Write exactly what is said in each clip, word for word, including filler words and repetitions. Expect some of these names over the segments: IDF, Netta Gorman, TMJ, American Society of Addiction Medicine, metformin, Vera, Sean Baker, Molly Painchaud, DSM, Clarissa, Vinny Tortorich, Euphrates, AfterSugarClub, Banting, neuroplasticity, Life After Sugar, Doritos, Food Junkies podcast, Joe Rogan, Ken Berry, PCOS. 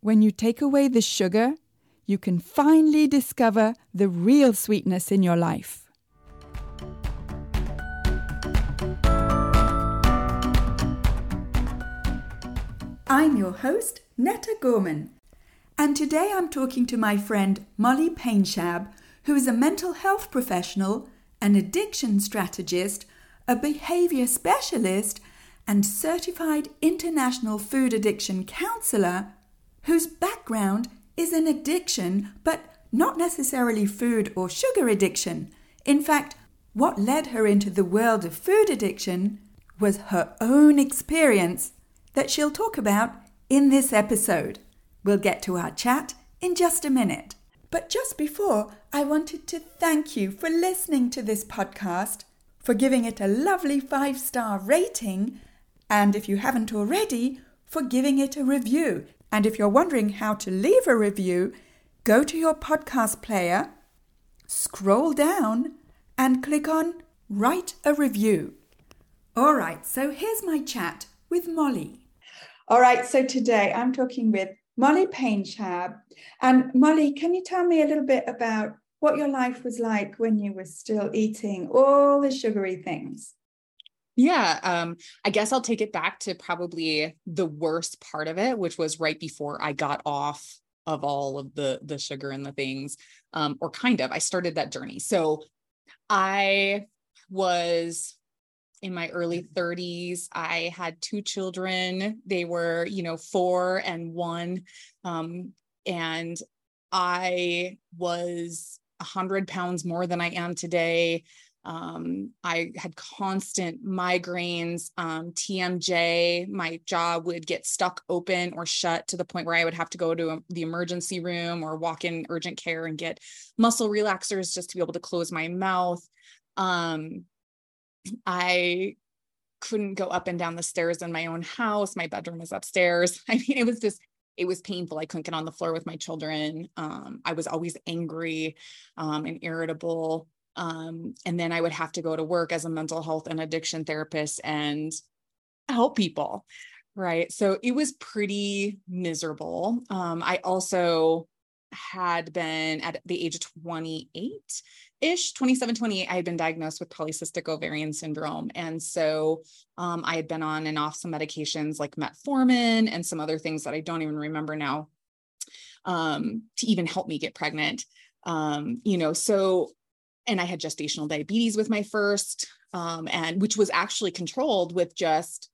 when you take away the sugar, you can finally discover the real sweetness in your life. I'm your host, Netta Gorman, and today I'm talking to my friend Molly Painchaud, who is a mental health professional, an addiction strategist, a behavior specialist, and certified international food addiction counselor, whose background is in addiction, but not necessarily food or sugar addiction. In fact, what led her into the world of food addiction was her own experience that she'll talk about in this episode. We'll get to our chat in just a minute. But just before, I wanted to thank you for listening to this podcast, for giving it a lovely five-star rating, and if you haven't already, for giving it a review. And if you're wondering how to leave a review, go to your podcast player, scroll down, and click on Write a Review. All right, so here's my chat with Molly. All right, so today I'm talking with Molly Painchaud. And Molly, can you tell me a little bit about what your life was like when you were still eating all the sugary things? Yeah, um, I guess I'll take it back to probably the worst part of it, which was right before I got off of all of the, the sugar and the things, um, or kind of, I started that journey. So I was in my early thirties, I had two children. They were, you know, four and one. Um, and I was a hundred pounds more than I am today. Um, I had constant migraines, um, T M J, my jaw would get stuck open or shut to the point where I would have to go to a, the emergency room or walk in urgent care and get muscle relaxers just to be able to close my mouth. Um, I couldn't go up and down the stairs in my own house. My bedroom was upstairs. I mean, it was just, it was painful. I couldn't get on the floor with my children. Um, I was always angry, um, and irritable. Um, and then I would have to go to work as a mental health and addiction therapist and help people. Right. So it was pretty miserable. Um, I also had been at the age of twenty-eight-ish, twenty-seven, twenty-eight, I had been diagnosed with polycystic ovarian syndrome. And so um, I had been on and off some medications like metformin and some other things that I don't even remember now um, to even help me get pregnant. Um, you know, so, and I had gestational diabetes with my first, um, and which was actually controlled with just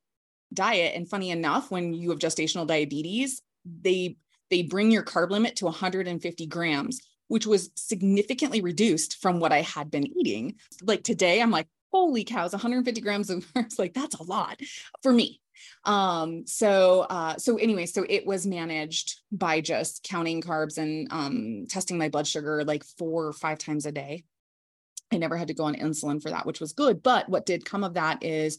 diet. And funny enough, when you have gestational diabetes, they They bring your carb limit to one hundred fifty grams, which was significantly reduced from what I had been eating. Like today, I'm like, holy cows, one hundred fifty grams of carbs, like that's a lot for me. Um, so, uh, so anyway, so it was managed by just counting carbs and um, testing my blood sugar like four or five times a day. I never had to go on insulin for that, which was good. But what did come of that is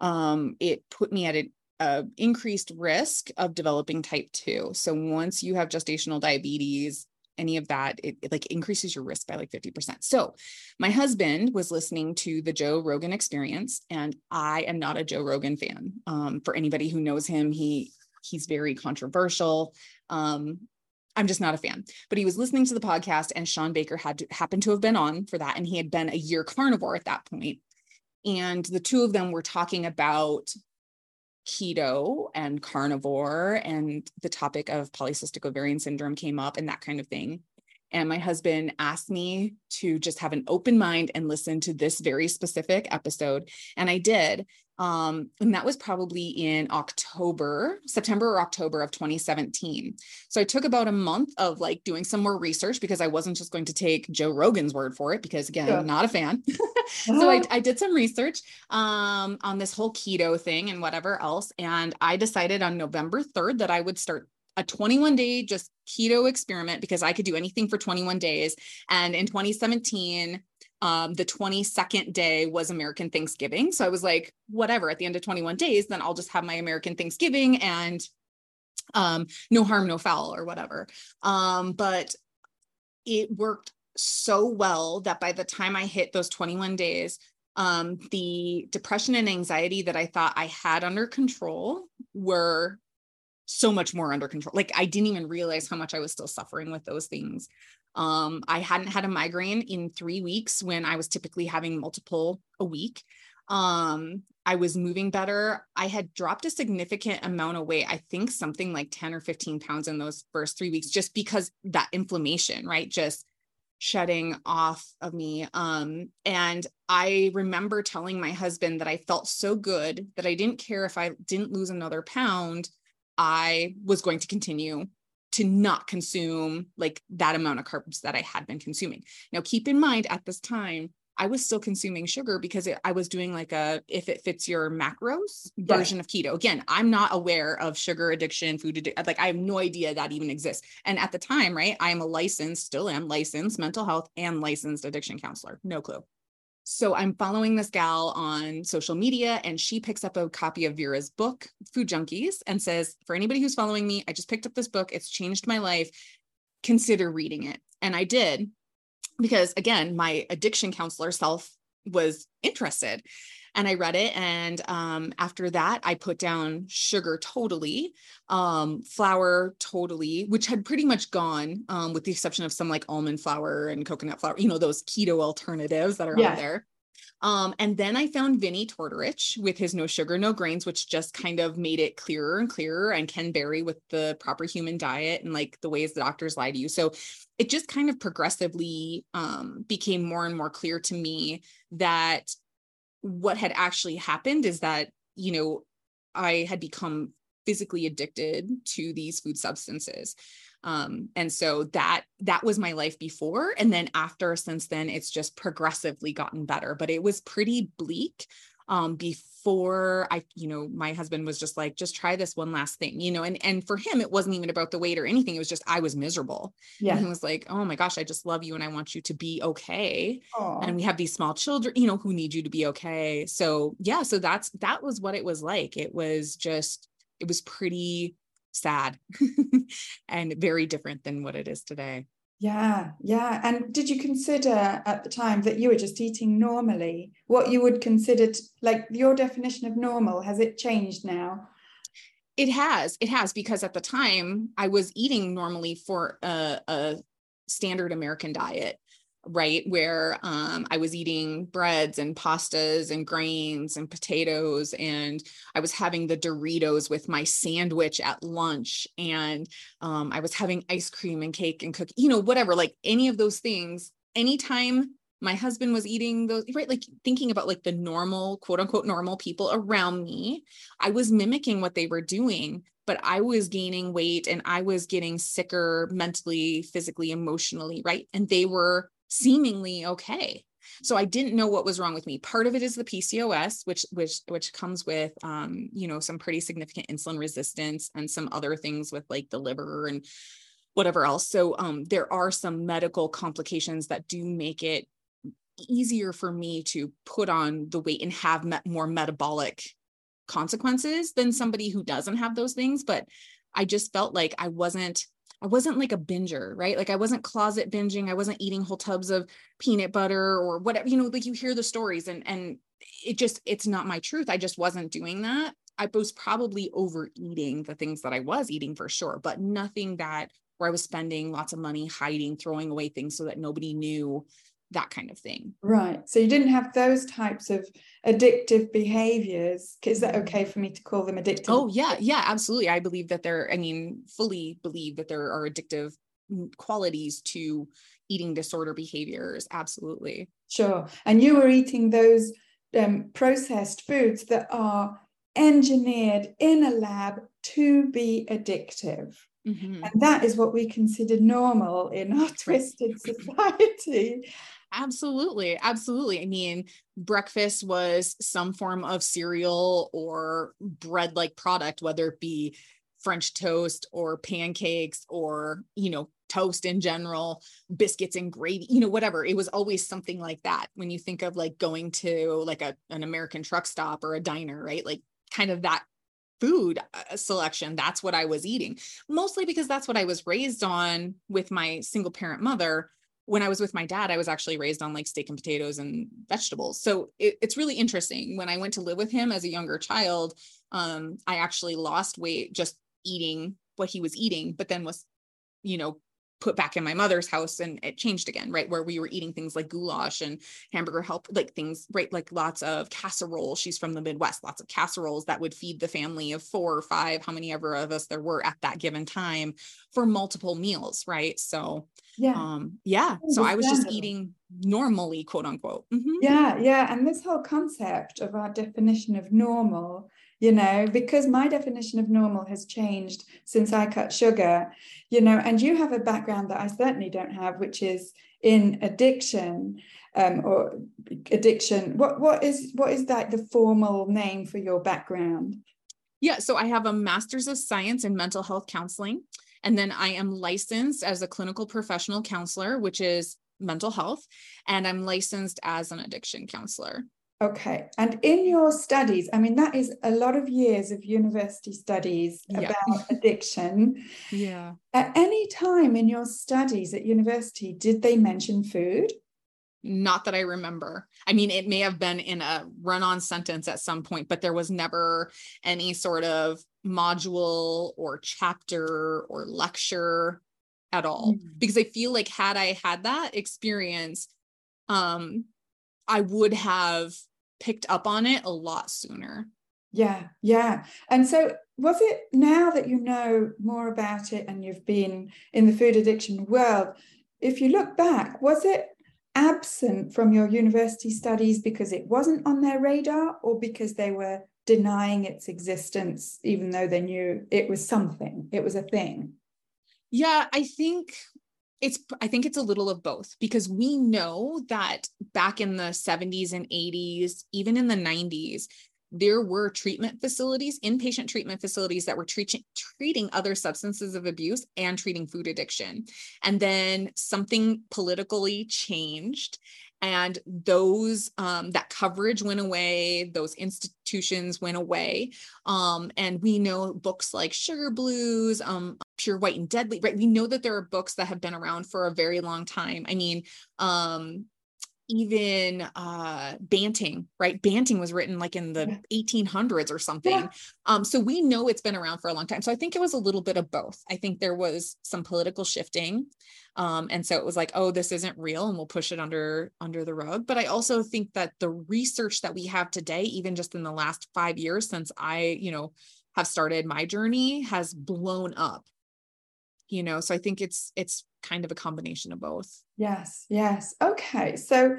um, it put me at an Uh, increased risk of developing type two. So once you have gestational diabetes, any of that, it, it like increases your risk by like fifty percent. So my husband was listening to the Joe Rogan Experience, and I am not a Joe Rogan fan. Um, for anybody who knows him, he he's very controversial. Um, I'm just not a fan, but he was listening to the podcast, and Sean Baker had to, happened to have been on for that. And he had been a year carnivore at that point. And the two of them were talking about keto and carnivore, and the topic of polycystic ovarian syndrome came up and that kind of thing. And my husband asked me to just have an open mind and listen to this very specific episode. And I did. Um, and that was probably in October, September or October of twenty seventeen. So I took about a month of like doing some more research, because I wasn't just going to take Joe Rogan's word for it, because again, yeah. I'm not a fan. So I, I did some research, um, on this whole keto thing and whatever else. And I decided on November third that I would start a twenty-one day just keto experiment because I could do anything for twenty-one days. And in twenty seventeen, um, the twenty-second day was American Thanksgiving. So I was like, whatever, at the end of twenty-one days, then I'll just have my American Thanksgiving and um, no harm, no foul or whatever. Um, but it worked so well that by the time I hit those twenty-one days, um, the depression and anxiety that I thought I had under control were so much more under control. Like I didn't even realize how much I was still suffering with those things. Um, I hadn't had a migraine in three weeks when I was typically having multiple a week. Um, I was moving better. I had dropped a significant amount of weight. I think something like ten or fifteen pounds in those first three weeks, just because that inflammation, right? Just shedding off of me. Um, and I remember telling my husband that I felt so good that I didn't care if I didn't lose another pound. I was going to continue to not consume like that amount of carbs that I had been consuming. Now, keep in mind at this time, I was still consuming sugar because it, I was doing like a, if it fits your macros version of keto. Again, I'm not aware of sugar addiction, food addiction. Like I have no idea that even exists. And at the time, right, I am a licensed, still am licensed mental health and licensed addiction counselor. No clue. So I'm following this gal on social media and she picks up a copy of Vera's book, Food Junkies, and says, for anybody who's following me, I just picked up this book. It's changed my life. Consider reading it. And I did. Because again, my addiction counselor self was interested and I read it. And, um, after that I put down sugar totally, um, flour totally, which had pretty much gone, um, with the exception of some like almond flour and coconut flour, you know, those keto alternatives that are yeah. out there. Um, and then I found Vinny Tortorich with his No Sugar, No Grains, which just kind of made it clearer and clearer, and Ken Berry with The Proper Human Diet and like the ways the doctors lie to you. So it just kind of progressively um, became more and more clear to me that what had actually happened is that, you know, I had become physically addicted to these food substances. Um, and so that, that was my life before. And then after, since then, it's just progressively gotten better, but it was pretty bleak, um, before I, you know, my husband was just like, just try this one last thing, you know, and, and for him, it wasn't even about the weight or anything. It was just, I was miserable. Yeah. And he was like, oh my gosh, I just love you. And I want you to be okay. Aww. And we have these small children, you know, who need you to be okay. So yeah, so that's, that was what it was like. It was just, it was pretty sad and very different than what it is today. Yeah. Yeah. And did you consider at the time that you were just eating normally, what you would consider t- like your definition of normal? Has it changed now? It has, it has, because at the time I was eating normally for a, a standard American diet, right? Where, um, I was eating breads and pastas and grains and potatoes. And I was having the Doritos with my sandwich at lunch. And, um, I was having ice cream and cake and cookie, you know, whatever, like any of those things, anytime my husband was eating those, right? Like thinking about like the normal, quote unquote, normal people around me, I was mimicking what they were doing, but I was gaining weight and I was getting sicker mentally, physically, emotionally. Right. And they were seemingly okay. So I didn't know what was wrong with me. Part of it is the P C O S, which, which, which comes with, um, you know, some pretty significant insulin resistance and some other things with like the liver and whatever else. So, um, there are some medical complications that do make it easier for me to put on the weight and have met more metabolic consequences than somebody who doesn't have those things. But I just felt like I wasn't I wasn't like a binger, right? Like I wasn't closet binging. I wasn't eating whole tubs of peanut butter or whatever, you know, like you hear the stories and, and it just, it's not my truth. I just wasn't doing that. I was probably overeating the things that I was eating for sure, but nothing that where I was spending lots of money, hiding, throwing away things so that nobody knew, that kind of thing. Right. So you didn't have those types of addictive behaviors. Is that okay for me to call them addictive? Oh yeah. Yeah, absolutely. I believe that there, I mean, fully believe that there are addictive qualities to eating disorder behaviors. Absolutely. Sure. And you were eating those um, processed foods that are engineered in a lab to be addictive. Mm-hmm. And that is what we consider normal in our twisted society. Absolutely. Absolutely. I mean, breakfast was some form of cereal or bread-like product, whether it be French toast or pancakes or, you know, toast in general, biscuits and gravy, you know, whatever. It was always something like that. When you think of like going to like a, an American truck stop or a diner, right? Like kind of that food selection. That's what I was eating, mostly because that's what I was raised on with my single parent mother. When I was with my dad, I was actually raised on like steak and potatoes and vegetables. So it, it's really interesting. When I went to live with him as a younger child, um, I actually lost weight just eating what he was eating, but then was, you know, put back in my mother's house and it changed again, right? Where we were eating things like goulash and hamburger help, like things, right? Like lots of casserole. She's from the Midwest, lots of casseroles that would feed the family of four or five, how many ever of us there were at that given time for multiple meals, right? So yeah. Um, yeah. So I was just eating normally, quote unquote. Mm-hmm. Yeah. Yeah. And this whole concept of our definition of normal, you know, because my definition of normal has changed since I cut sugar, you know, and you have a background that I certainly don't have, which is in addiction um, or addiction. What, what is, what is that, the formal name for your background? Yeah. So I have a master's of science in mental health counseling. And then I am licensed as a clinical professional counselor, which is mental health. And I'm licensed as an addiction counselor. Okay. And in your studies, I mean, that is a lot of years of university studies yeah. about addiction. Yeah. At any time in your studies at university, did they mention food? Not that I remember. I mean, it may have been in a run-on sentence at some point, but there was never any sort of module or chapter or lecture at all. Mm. Because I feel like had I had that experience, um, I would have picked up on it a lot sooner. Yeah. Yeah. And so was it, now that you know more about it and you've been in the food addiction world, if you look back, was it absent from your university studies because it wasn't on their radar, or because they were denying its existence, even though they knew it was something, it was a thing? Yeah, I think It's, I think it's a little of both, because we know that back in the seventies and eighties, even in the nineties, there were treatment facilities, inpatient treatment facilities that were treating, treating other substances of abuse and treating food addiction. And then something politically changed, and those, um, that coverage went away, those institutions went away. Um, and we know books like Sugar Blues, um, Pure, White, and Deadly, right? We know that there are books that have been around for a very long time. I mean, um, even uh, Banting, right? Banting was written like in the eighteen hundreds or something. Yeah. Um, so we know it's been around for a long time. So I think it was a little bit of both. I think there was some political shifting. Um, and so it was like, oh, this isn't real, and we'll push it under, under the rug. But I also think that the research that we have today, even just in the last five years since I, you know, have started my journey, has blown up, you know? So I think it's, it's kind of a combination of both. Yes. Yes. Okay. So,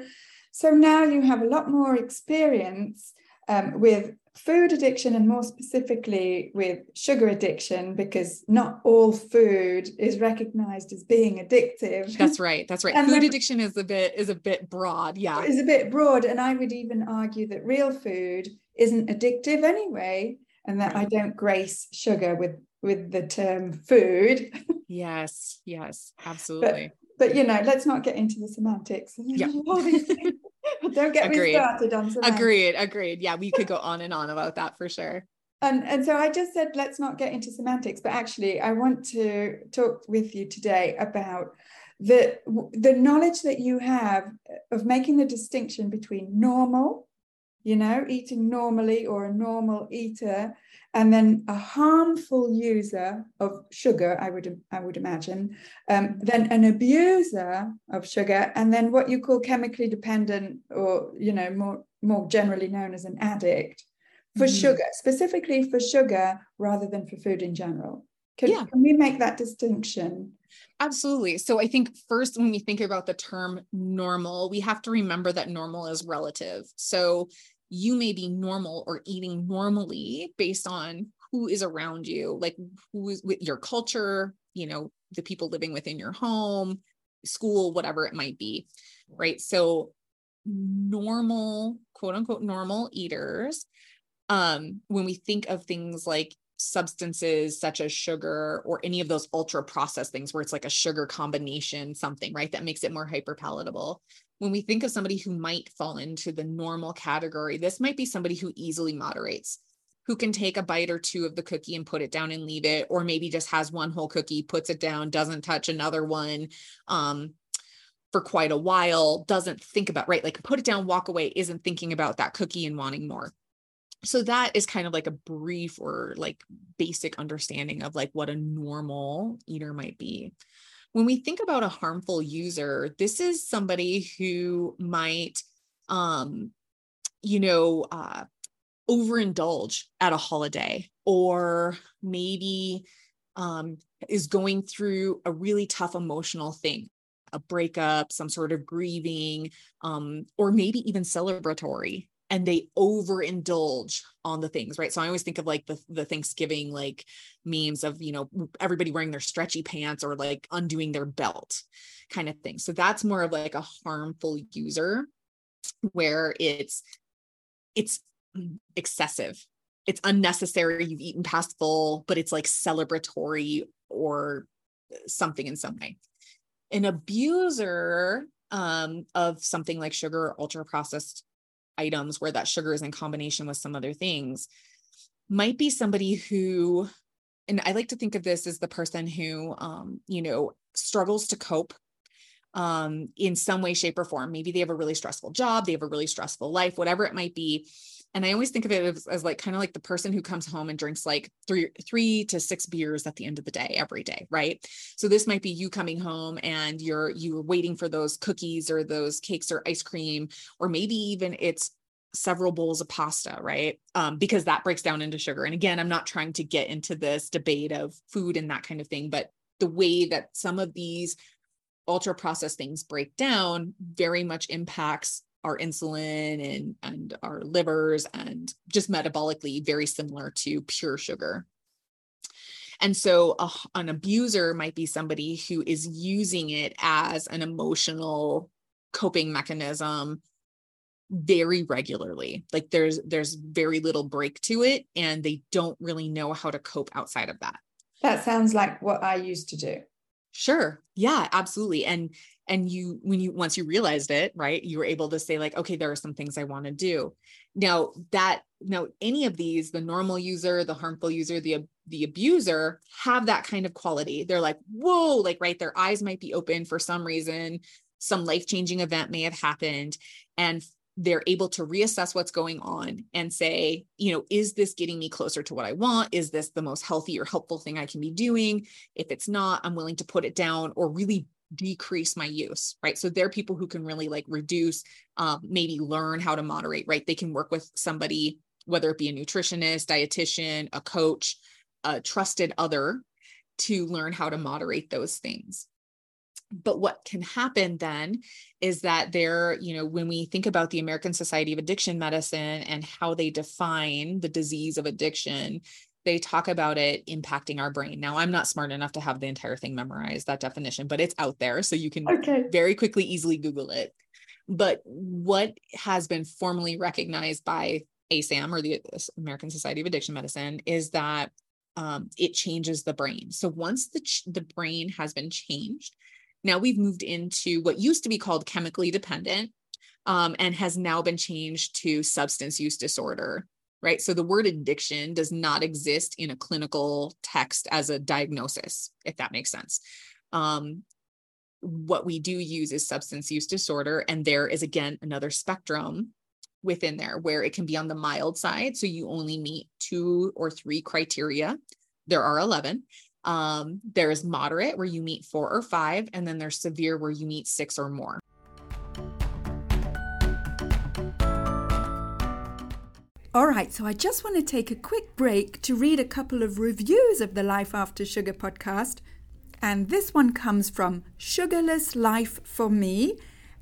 so now you have a lot more experience um, with food addiction, and more specifically with sugar addiction, because not all food is recognized as being addictive. That's right. That's right. And food addiction is a bit, is a bit broad. Yeah. It's a bit broad. And I would even argue that real food isn't addictive anyway, and that I don't grace sugar with, with the term food. Yes. Yes, absolutely. But, but, you know, let's not get into the semantics. Yeah. Don't get agreed. me started on semantics. Agreed. Agreed. Yeah. We could go on and on about that for sure. And, and so I just said, let's not get into semantics, but actually I want to talk with you today about the, the knowledge that you have of making the distinction between normal, you know, eating normally, or a normal eater, and then a harmful user of sugar, I would, I would imagine, um, then an abuser of sugar, and then what you call chemically dependent, or, you know, more, more generally known as an addict for mm-hmm. sugar, specifically for sugar rather than for food in general. Can, yeah. can we make that distinction? Absolutely. So I think first, when we think about the term normal, we have to remember that normal is relative. So you may be normal or eating normally based on who is around you, like who is with your culture, you know, the people living within your home, school, whatever it might be, right? So normal, quote unquote, normal eaters, um, when we think of things like substances such as sugar or any of those ultra processed things where it's like a sugar combination, something, right? That makes it more hyper palatable. When we think of somebody who might fall into the normal category, this might be somebody who easily moderates, who can take a bite or two of the cookie and put it down and leave it, or maybe just has one whole cookie, puts it down, doesn't touch another one um, for quite a while, doesn't think about, right? Like put it down, walk away, isn't thinking about that cookie and wanting more. So that is kind of like a brief or like basic understanding of like what a normal eater might be. When we think about a harmful user, this is somebody who might, um, you know, uh, overindulge at a holiday, or maybe um, is going through a really tough emotional thing, a breakup, some sort of grieving, um, or maybe even celebratory, and they overindulge on the things, right? So I always think of like the, the Thanksgiving, like memes of, you know, everybody wearing their stretchy pants or like undoing their belt kind of thing. So that's more of like a harmful user where it's, it's excessive. It's unnecessary. You've eaten past full, but it's like celebratory or something in some way. An abuser um, of something like sugar or ultra processed items where that sugar is in combination with some other things might be somebody who, and I like to think of this as the person who, um, you know, struggles to cope um, in some way, shape, or form. Maybe they have a really stressful job, they have a really stressful life, whatever it might be. And I always think of it as, as like, kind of like the person who comes home and drinks like three, three to six beers at the end of the day, every day. Right. So this might be you coming home and you're, you're waiting for those cookies or those cakes or ice cream, or maybe even it's several bowls of pasta. Right. Um, because that breaks down into sugar. And again, I'm not trying to get into this debate of food and that kind of thing, but the way that some of these ultra processed things break down very much impacts our insulin and, and our livers, and just metabolically very similar to pure sugar. And so a, an abuser might be somebody who is using it as an emotional coping mechanism very regularly. Like there's, there's very little break to it, and they don't really know how to cope outside of that. That sounds like what I used to do. Sure. Yeah, absolutely. And, and you, when you, once you realized it, right, you were able to say like, okay, there are some things I want to do now that, now any of these, the normal user, the harmful user, the, the abuser have that kind of quality. They're like, whoa, like, right. Their eyes might be open for some reason, some life-changing event may have happened, and they're able to reassess what's going on and say, you know, is this getting me closer to what I want? Is this the most healthy or helpful thing I can be doing? If it's not, I'm willing to put it down or really decrease my use, right? So they're people who can really like reduce, um, maybe learn how to moderate, right? They can work with somebody, whether it be a nutritionist, dietitian, a coach, a trusted other, to learn how to moderate those things. But what can happen then is that there, you know, when we think about the American Society of Addiction Medicine and how they define the disease of addiction, they talk about it impacting our brain. Now, I'm not smart enough to have the entire thing memorized, that definition, but it's out there. So you can okay. very quickly, easily Google it. But what has been formally recognized by A S A M, or the American Society of Addiction Medicine, is that um, it changes the brain. So once the, ch- the brain has been changed, now we've moved into what used to be called chemically dependent um, and has now been changed to substance use disorder. Right. So the word addiction does not exist in a clinical text as a diagnosis, if that makes sense. Um, what we do use is substance use disorder. And there is, again, another spectrum within there where it can be on the mild side. So you only meet two or three criteria. There are eleven. Um, there is moderate, where you meet four or five. And then there's severe, where you meet six or more. All right, so I just want to take a quick break to read a couple of reviews of the Life After Sugar podcast. And this one comes from Sugarless Life for Me.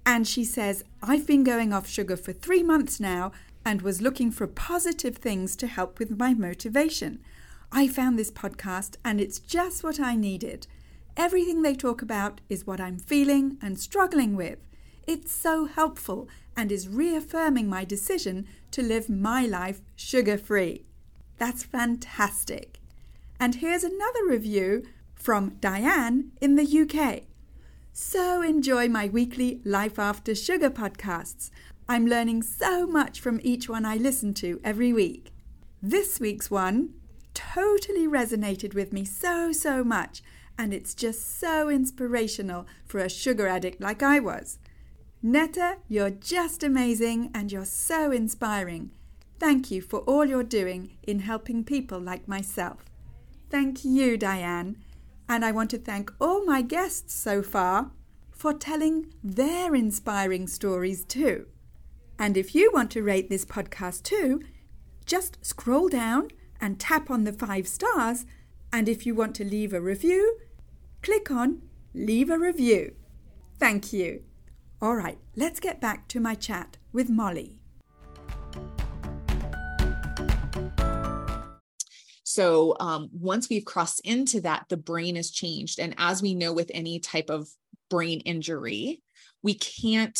And she says, I've been going off sugar for three months now and was looking for positive things to help with my motivation. I found this podcast and it's just what I needed. Everything they talk about is what I'm feeling and struggling with. It's so helpful and is reaffirming my decision to live my life sugar-free. That's fantastic. And here's another review from Diane in the U K. So enjoy my weekly Life After Sugar podcasts. I'm learning so much from each one I listen to every week. This week's one totally resonated with me so, so much, and it's just so inspirational for a sugar addict like I was. Netta, you're just amazing and you're so inspiring. Thank you for all you're doing in helping people like myself. Thank you, Diane. And I want to thank all my guests so far for telling their inspiring stories too. And if you want to rate this podcast too, just scroll down and tap on the five stars. And if you want to leave a review, click on Leave a Review. Thank you. All right, let's get back to my chat with Molly. So um, once we've crossed into that, the brain is changed. And as we know with any type of brain injury, we can't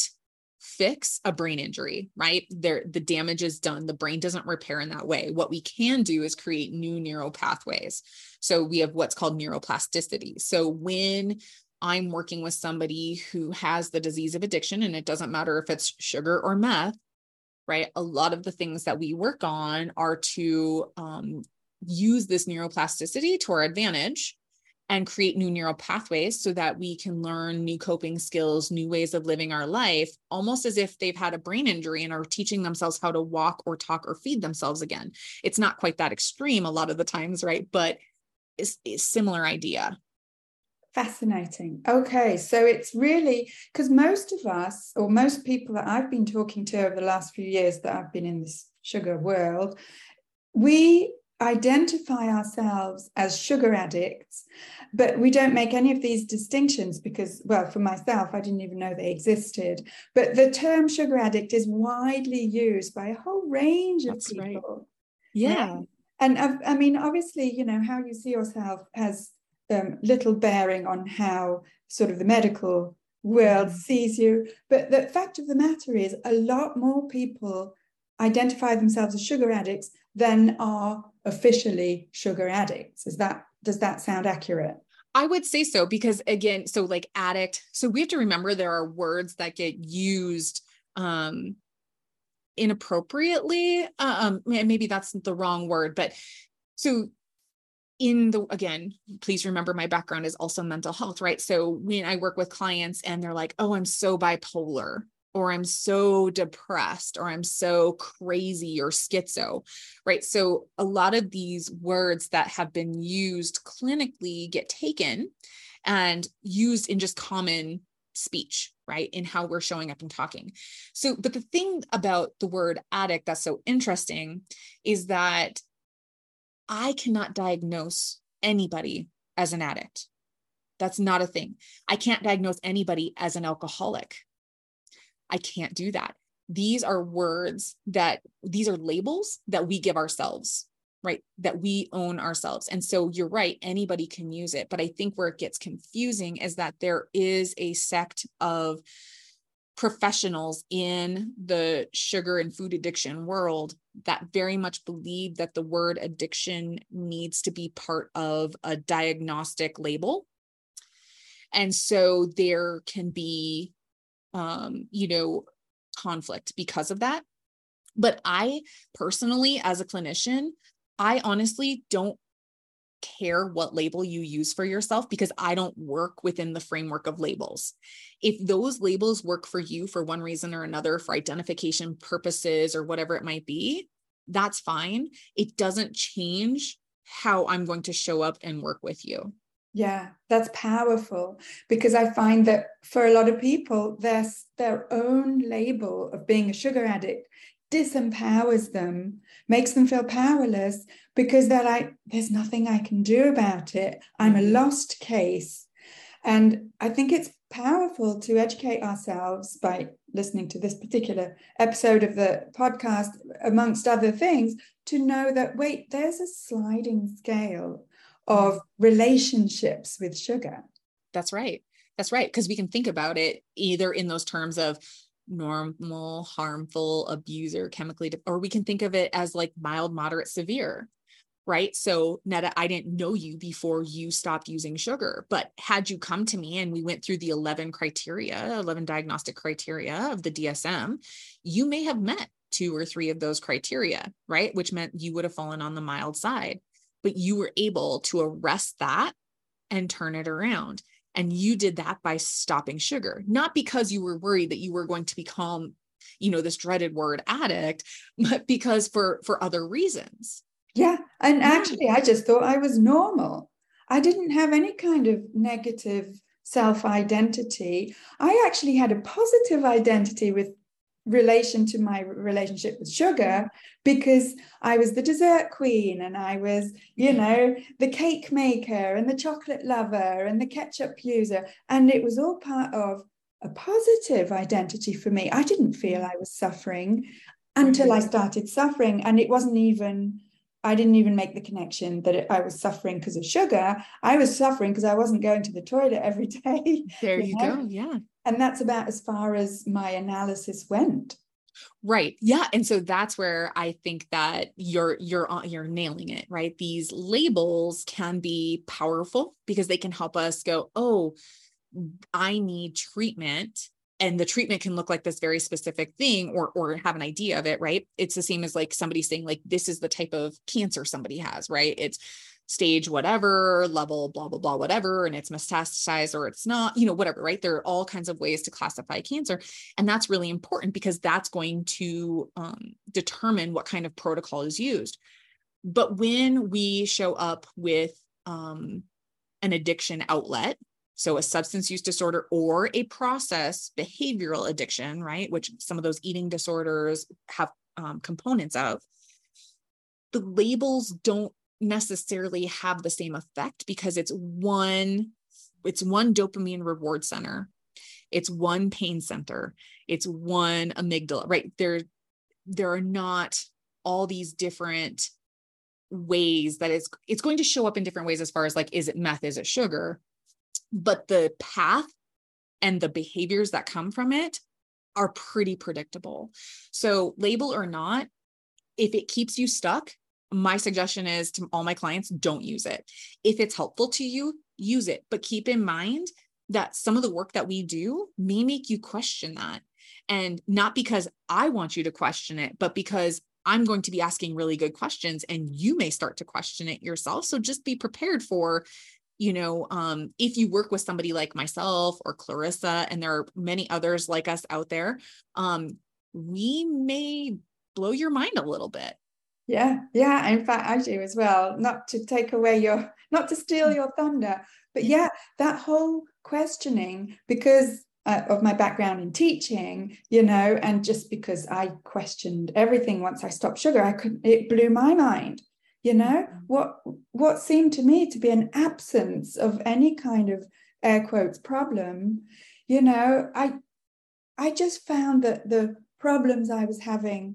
fix a brain injury, right? There, the damage is done. The brain doesn't repair in that way. What we can do is create new neural pathways. So we have what's called neuroplasticity. So when I'm working with somebody who has the disease of addiction, and it doesn't matter if it's sugar or meth, right? A lot of the things that we work on are to um, use this neuroplasticity to our advantage and create new neural pathways so that we can learn new coping skills, new ways of living our life, almost as if they've had a brain injury and are teaching themselves how to walk or talk or feed themselves again. It's not quite that extreme a lot of the times, right? But it's a similar idea. Fascinating. Okay. So it's really, because most of us, or most people that I've been talking to over the last few years that I've been in this sugar world, we identify ourselves as sugar addicts, but we don't make any of these distinctions because, well, for myself, I didn't even know they existed. But the term sugar addict is widely used by a whole range of That's people. Right. Yeah. And, and I mean, obviously, you know, how you see yourself has um, little bearing on how sort of the medical world sees you. But the fact of the matter is a lot more people identify themselves as sugar addicts than are officially sugar addicts. Is that, does that sound accurate? I would say so, because again, so like addict, so we have to remember there are words that get used um, inappropriately. Um, maybe that's the wrong word, but so in the, again, please remember my background is also mental health, right? So when I work with clients and they're like, oh, I'm so bipolar, or I'm so depressed, or I'm so crazy or schizo, right? So a lot of these words that have been used clinically get taken and used in just common speech, right? In how we're showing up and talking. So, but the thing about the word addict that's so interesting is that I cannot diagnose anybody as an addict. That's not a thing. I can't diagnose anybody as an alcoholic. I can't do that. These are words that, these are labels that we give ourselves, right? That we own ourselves. And so you're right, anybody can use it. But I think where it gets confusing is that there is a sect of professionals in the sugar and food addiction world that very much believe that the word addiction needs to be part of a diagnostic label. And so there can be Um, you know, conflict because of that. But I personally, as a clinician, I honestly don't care what label you use for yourself because I don't work within the framework of labels. If those labels work for you for one reason or another, for identification purposes or whatever it might be, that's fine. It doesn't change how I'm going to show up and work with you. Yeah, that's powerful because I find that for a lot of people, their, their own label of being a sugar addict disempowers them, makes them feel powerless because they're like, there's nothing I can do about it. I'm a lost case. And I think it's powerful to educate ourselves by listening to this particular episode of the podcast, amongst other things, to know that, wait, there's a sliding scale of relationships with sugar. That's right. That's right. Because we can think about it either in those terms of normal, harmful, abuser, chemically, or we can think of it as like mild, moderate, severe, right? So Netta, I didn't know you before you stopped using sugar, but had you come to me and we went through the eleven criteria, eleven diagnostic criteria of the D S M, you may have met two or three of those criteria, right? Which meant you would have fallen on the mild side, but you were able to arrest that and turn it around. And you did that by stopping sugar, not because you were worried that you were going to become, you know, this dreaded word addict, but because for, for other reasons. Yeah. And yeah. actually, I just thought I was normal. I didn't have any kind of negative self-identity. I actually had a positive identity with relation to my relationship with sugar, because I was the dessert queen and I was, you know, the cake maker and the chocolate lover and the ketchup user. And it was all part of a positive identity for me. I didn't feel I was suffering until I started suffering. And it wasn't even, I didn't even make the connection that I was suffering because of sugar. I was suffering because I wasn't going to the toilet every day. There you, you know? go. Yeah. And that's about as far as my analysis went. Right. Yeah. And so that's where I think that you're, you're, you're nailing it, right? These labels can be powerful because they can help us go, oh, I need treatment. And the treatment can look like this very specific thing, or, or have an idea of it. Right. It's the same as like somebody saying like, this is the type of cancer somebody has, right? It's stage, whatever level, blah, blah, blah, whatever. And it's metastasized or it's not, you know, whatever, right? There are all kinds of ways to classify cancer. And that's really important because that's going to um, determine what kind of protocol is used. But when we show up with um, an addiction outlet, so a substance use disorder or a process behavioral addiction, right? Which some of those eating disorders have um, components of, the labels don't necessarily have the same effect because it's one, it's one dopamine reward center. It's one pain center. It's one amygdala, right? There, there are not all these different ways that it's, it's going to show up in different ways as far as like, is it meth? Is it sugar? But the path and the behaviors that come from it are pretty predictable. So label or not, if it keeps you stuck, my suggestion is to all my clients, don't use it. If it's helpful to you, use it. But keep in mind that some of the work that we do may make you question that. And not because I want you to question it, but because I'm going to be asking really good questions and you may start to question it yourself. So just be prepared for, you know, um, if you work with somebody like myself or Clarissa, and there are many others like us out there, um, we may blow your mind a little bit. Yeah. Yeah. In fact, I do as well, not to take away your, not to steal your thunder, but yeah, that whole questioning, because uh, of my background in teaching, you know, and just because I questioned everything once I stopped sugar, I couldn't, it blew my mind, you know, what, what seemed to me to be an absence of any kind of air quotes problem, you know, I, I just found that the problems I was having,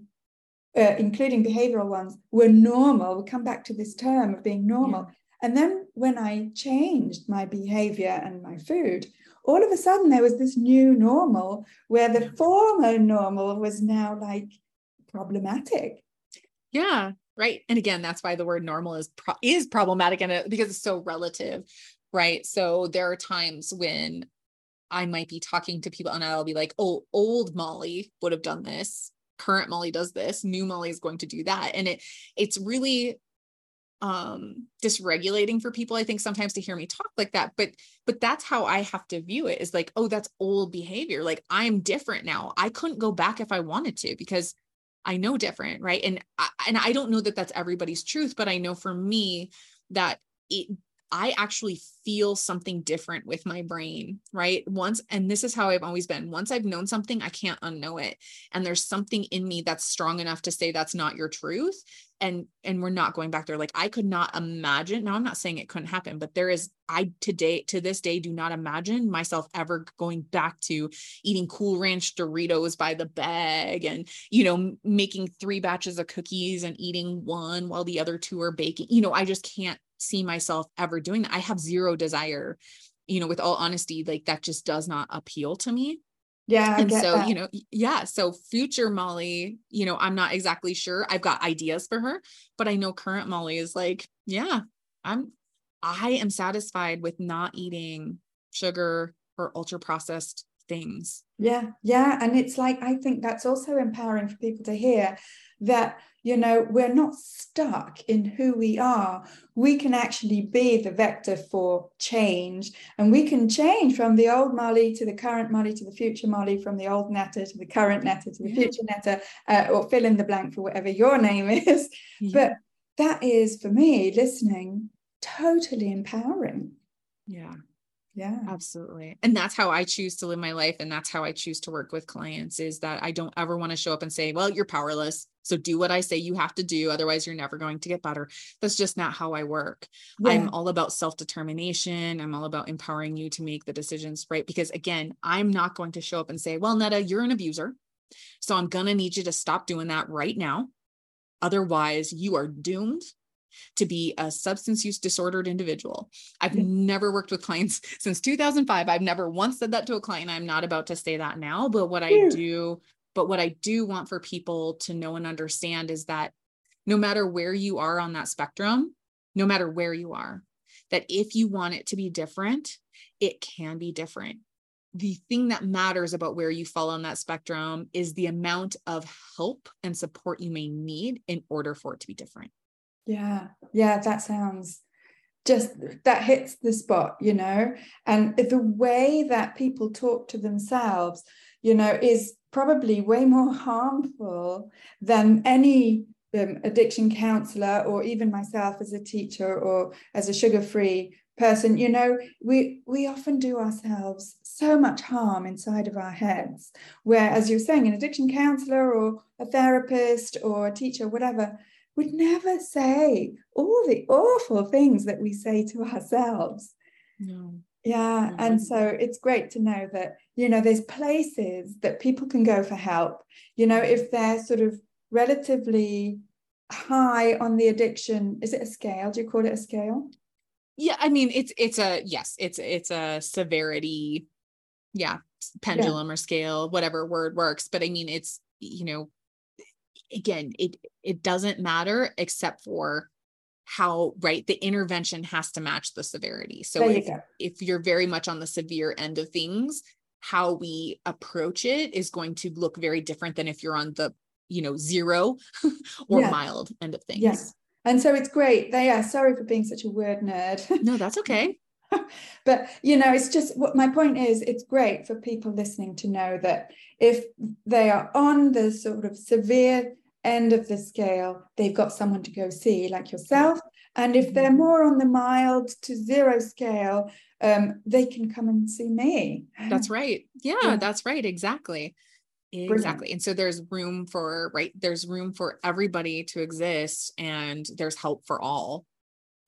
Uh, including behavioral ones, were normal. We'll come back to this term of being normal. Yeah. And then when I changed my behavior and my food, all of a sudden there was this new normal where the former normal was now like problematic. Yeah, right. And again, that's why the word normal is pro- is problematic, and it, because it's so relative, right? So there are times when I might be talking to people and I'll be like, oh, old Molly would have done this. Current Molly does this, new Molly is going to do that. And it, it's really, um, dysregulating for people, I think, sometimes to hear me talk like that, but, but that's how I have to view it, is like, oh, that's old behavior. Like, I'm different now. I couldn't go back if I wanted to, because I know different. Right. And I, and I don't know that that's everybody's truth, but I know for me that it, I actually feel something different with my brain, right? Once, and this is how I've always been. Once I've known something, I can't unknow it. And there's something in me that's strong enough to say that's not your truth. And, and we're not going back there. Like, I could not imagine. Now, I'm not saying it couldn't happen, but there is, I today, to this day, do not imagine myself ever going back to eating Cool Ranch Doritos by the bag and, you know, making three batches of cookies and eating one while the other two are baking. You know, I just can't see myself ever doing that. I have zero desire, you know, with all honesty, like that just does not appeal to me. Yeah. I and get so, that. you know, yeah. So future Molly, you know, I'm not exactly sure. I've got ideas for her, but I know current Molly is like, yeah, I'm, I am satisfied with not eating sugar or ultra processed things. Yeah. Yeah. And it's like, I think that's also empowering for people to hear that, you know, we're not stuck in who we are. We can actually be the vector for change, and we can change from the old Molly to the current Molly to the future Molly, from the old Netta to the current Netta to the yeah. future Netta, uh, or fill in the blank for whatever your name is. Yeah. But that is, for me, listening, totally empowering. Yeah. Yeah, absolutely. And that's how I choose to live my life. And that's how I choose to work with clients, is that I don't ever want to show up and say, well, you're powerless, so do what I say you have to do, otherwise you're never going to get better. That's just not how I work. Yeah. I'm all about self-determination. I'm all about empowering you to make the decisions, right? Because again, I'm not going to show up and say, well, Netta, you're an abuser, so I'm going to need you to stop doing that right now. Otherwise you are doomed to be a substance use disordered individual. I've never worked with clients since two thousand five. I've never once said that to a client. I'm not about to say that now, but what I do, but what I do want for people to know and understand is that no matter where you are on that spectrum, no matter where you are, that if you want it to be different, it can be different. The thing that matters about where you fall on that spectrum is the amount of help and support you may need in order for it to be different. Yeah. Yeah. That sounds just, that hits the spot, you know, and the way that people talk to themselves, you know, is probably way more harmful than any um, addiction counselor, or even myself as a teacher or as a sugar-free person. You know, we, we often do ourselves so much harm inside of our heads, where, as you're saying, an addiction counselor or a therapist or a teacher, whatever, would never say all the awful things that we say to ourselves. No. Yeah. No. And so it's great to know that, you know, there's places that people can go for help. You know, if they're sort of relatively high on the addiction, is it a scale? Do you call it a scale? Yeah. I mean, it's, it's a, yes, it's, it's a severity. Yeah. Pendulum yeah. or scale, whatever word works. But I mean, it's, you know, again, it, it doesn't matter except for how, right, the intervention has to match the severity. So if, if you're very much on the severe end of things, how we approach it is going to look very different than if you're on the, you know, zero or yeah. mild end of things. Yes. Yeah. And so it's great. They are, sorry for being such a word nerd. No, that's okay. But, you know, it's just what my point is, it's great for people listening to know that if they are on the sort of severe end of the scale, they've got someone to go see, like yourself. And if they're more on the mild to zero scale, um, they can come and see me. That's right. Yeah, yeah. That's right. Exactly. Brilliant. Exactly. And so there's room for, right, there's room for everybody to exist, and there's help for all.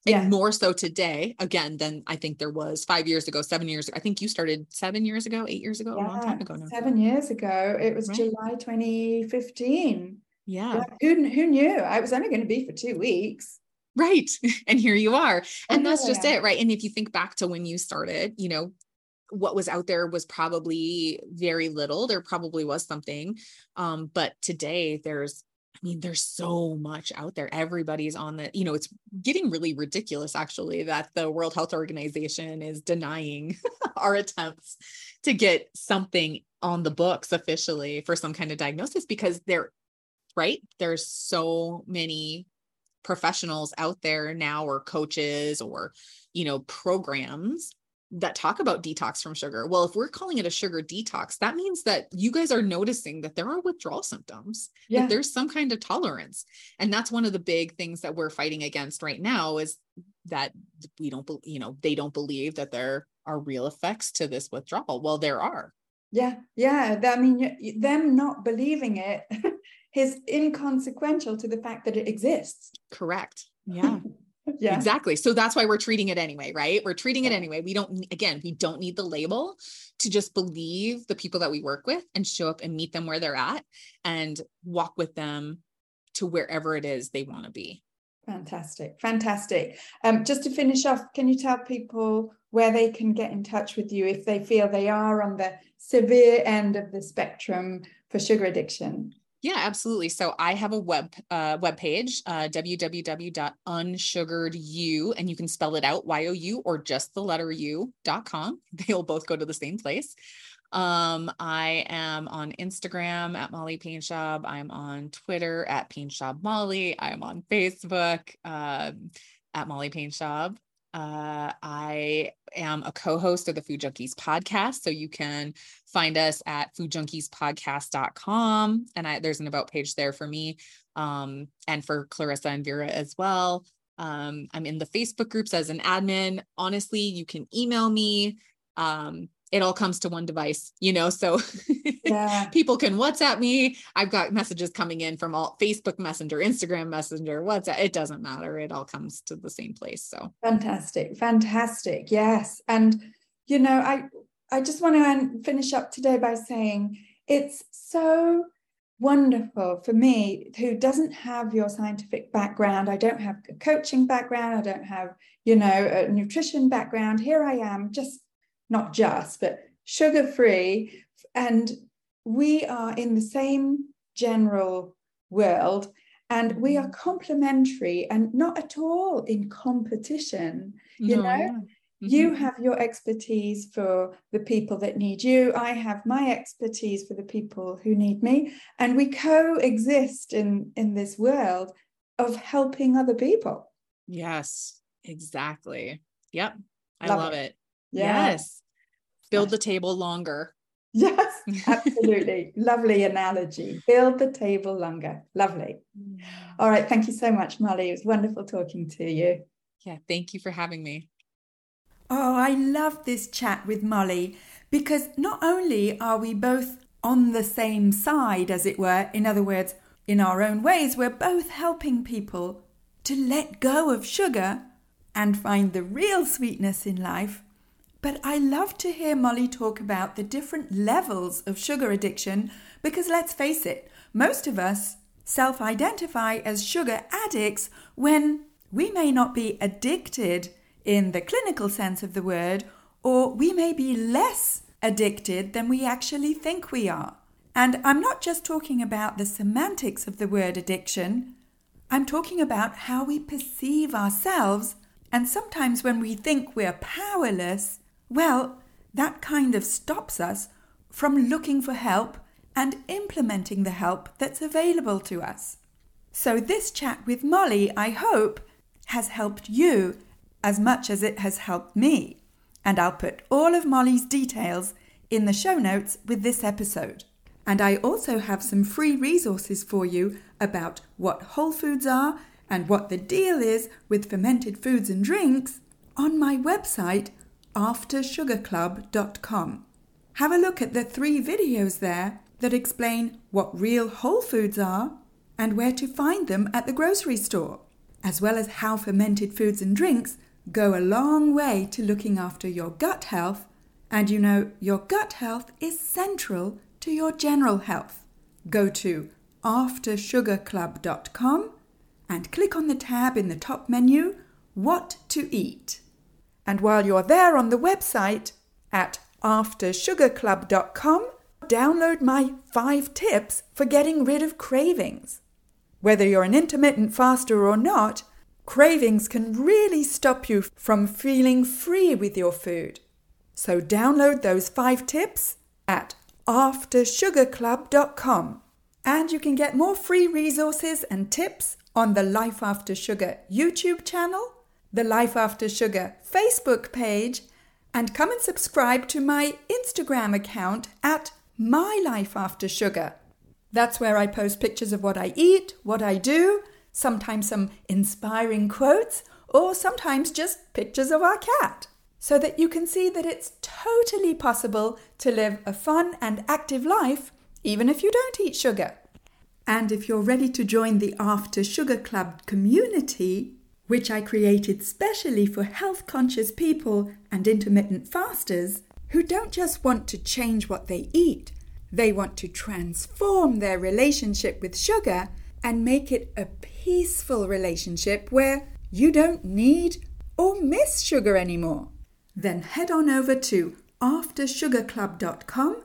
Yeah. And more so today, again, than I think there was five years ago, seven years ago. I think you started seven years ago, eight years ago, yeah, a long time ago now. Seven years ago. It was right. July twenty fifteen. Yeah. yeah. Who, who knew? I was only going to be for two weeks. Right. And here you are. And that's just it, right? And if you think back to when you started, you know, what was out there was probably very little. There probably was something. Um, but today there's, I mean, there's so much out there. Everybody's on the, you know, it's getting really ridiculous, actually, that the World Health Organization is denying our attempts to get something on the books officially for some kind of diagnosis, because there, right, there's so many professionals out there now, or coaches, or, you know, programs that talk about detox from sugar. Well, if we're calling it a sugar detox, that means that you guys are noticing that there are withdrawal symptoms, yeah. that there's some kind of tolerance. And that's one of the big things that we're fighting against right now, is that we don't, be, you know, they don't believe that there are real effects to this withdrawal. Well, there are. Yeah. Yeah. I mean, them not believing it is inconsequential to the fact that it exists. Correct. Yeah. Yeah, exactly. So that's why we're treating it anyway, right? We're treating it anyway. We don't, again, we don't need the label to just believe the people that we work with and show up and meet them where they're at and walk with them to wherever it is they want to be. Fantastic. Fantastic. Um, just to finish off, can you tell people where they can get in touch with you if they feel they are on the severe end of the spectrum for sugar addiction? Yeah, absolutely. So I have a web uh, webpage, uh, w w w dot unsugared u, and you can spell it out, Y O U, or just the letter u dot com. They'll both go to the same place. Um, I am on Instagram at Molly Painchaud. I'm on Twitter at Painchaud Molly. I'm on Facebook um, at Molly Painchaud. Uh, I am a co-host of the Food Junkies podcast. So you can find us at food junkies podcast dot com. And I, there's an about page there for me, um, and for Clarissa and Vera as well. Um, I'm in the Facebook groups as an admin. Honestly, you can email me. Um, it all comes to one device, you know, so yeah. People can WhatsApp me. I've got messages coming in from all Facebook Messenger, Instagram Messenger, WhatsApp. It doesn't matter. It all comes to the same place. So fantastic. Fantastic. Yes. And, you know, I, I just want to finish up today by saying it's so wonderful for me, who doesn't have your scientific background. I don't have a coaching background. I don't have, you know, a nutrition background. Here I am, just not just, but sugar-free. And we are in the same general world, and we are complementary and not at all in competition. You no, know, yeah. mm-hmm. You have your expertise for the people that need you. I have my expertise for the people who need me. And we coexist in, in this world of helping other people. Yes, exactly. Yep. I love, love it. it. Yeah. Yes. Build the table longer. Yes, absolutely. Lovely analogy. Build the table longer. Lovely. All right. Thank you so much, Molly. It was wonderful talking to you. Yeah. Thank you for having me. Oh, I love this chat with Molly, because not only are we both on the same side, as it were, in other words, in our own ways, we're both helping people to let go of sugar and find the real sweetness in life. But I love to hear Molly talk about the different levels of sugar addiction, because let's face it, most of us self-identify as sugar addicts when we may not be addicted in the clinical sense of the word, or we may be less addicted than we actually think we are. And I'm not just talking about the semantics of the word addiction, I'm talking about how we perceive ourselves, and sometimes when we think we're powerless, well, that kind of stops us from looking for help and implementing the help that's available to us. So this chat with Molly, I hope, has helped you as much as it has helped me. And I'll put all of Molly's details in the show notes with this episode. And I also have some free resources for you about what whole foods are and what the deal is with fermented foods and drinks on my website, after sugar club dot com. Have a look at the three videos there that explain what real whole foods are and where to find them at the grocery store, as well as how fermented foods and drinks go a long way to looking after your gut health. And you know, your gut health is central to your general health. Go to after sugar club dot com and click on the tab in the top menu, What to Eat. And while you're there on the website at after sugar club dot com, download my five tips for getting rid of cravings. Whether you're an intermittent faster or not, cravings can really stop you from feeling free with your food. So download those five tips at after sugar club dot com. And you can get more free resources and tips on the Life After Sugar YouTube channel, the Life After Sugar Facebook page, and come and subscribe to my Instagram account at My Life After Sugar. That's where I post pictures of what I eat, what I do, sometimes some inspiring quotes, or sometimes just pictures of our cat, so that you can see that it's totally possible to live a fun and active life, even if you don't eat sugar. And if you're ready to join the After Sugar Club community, which I created specially for health-conscious people and intermittent fasters who don't just want to change what they eat, they want to transform their relationship with sugar and make it a peaceful relationship where you don't need or miss sugar anymore. Then head on over to after sugar club dot com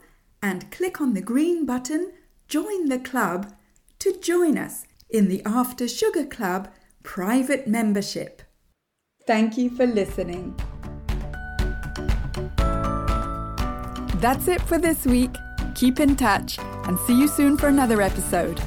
and click on the green button, Join the Club, to join us in the After Sugar Club private membership. Thank you for listening. That's it for this week. Keep in touch and see you soon for another episode.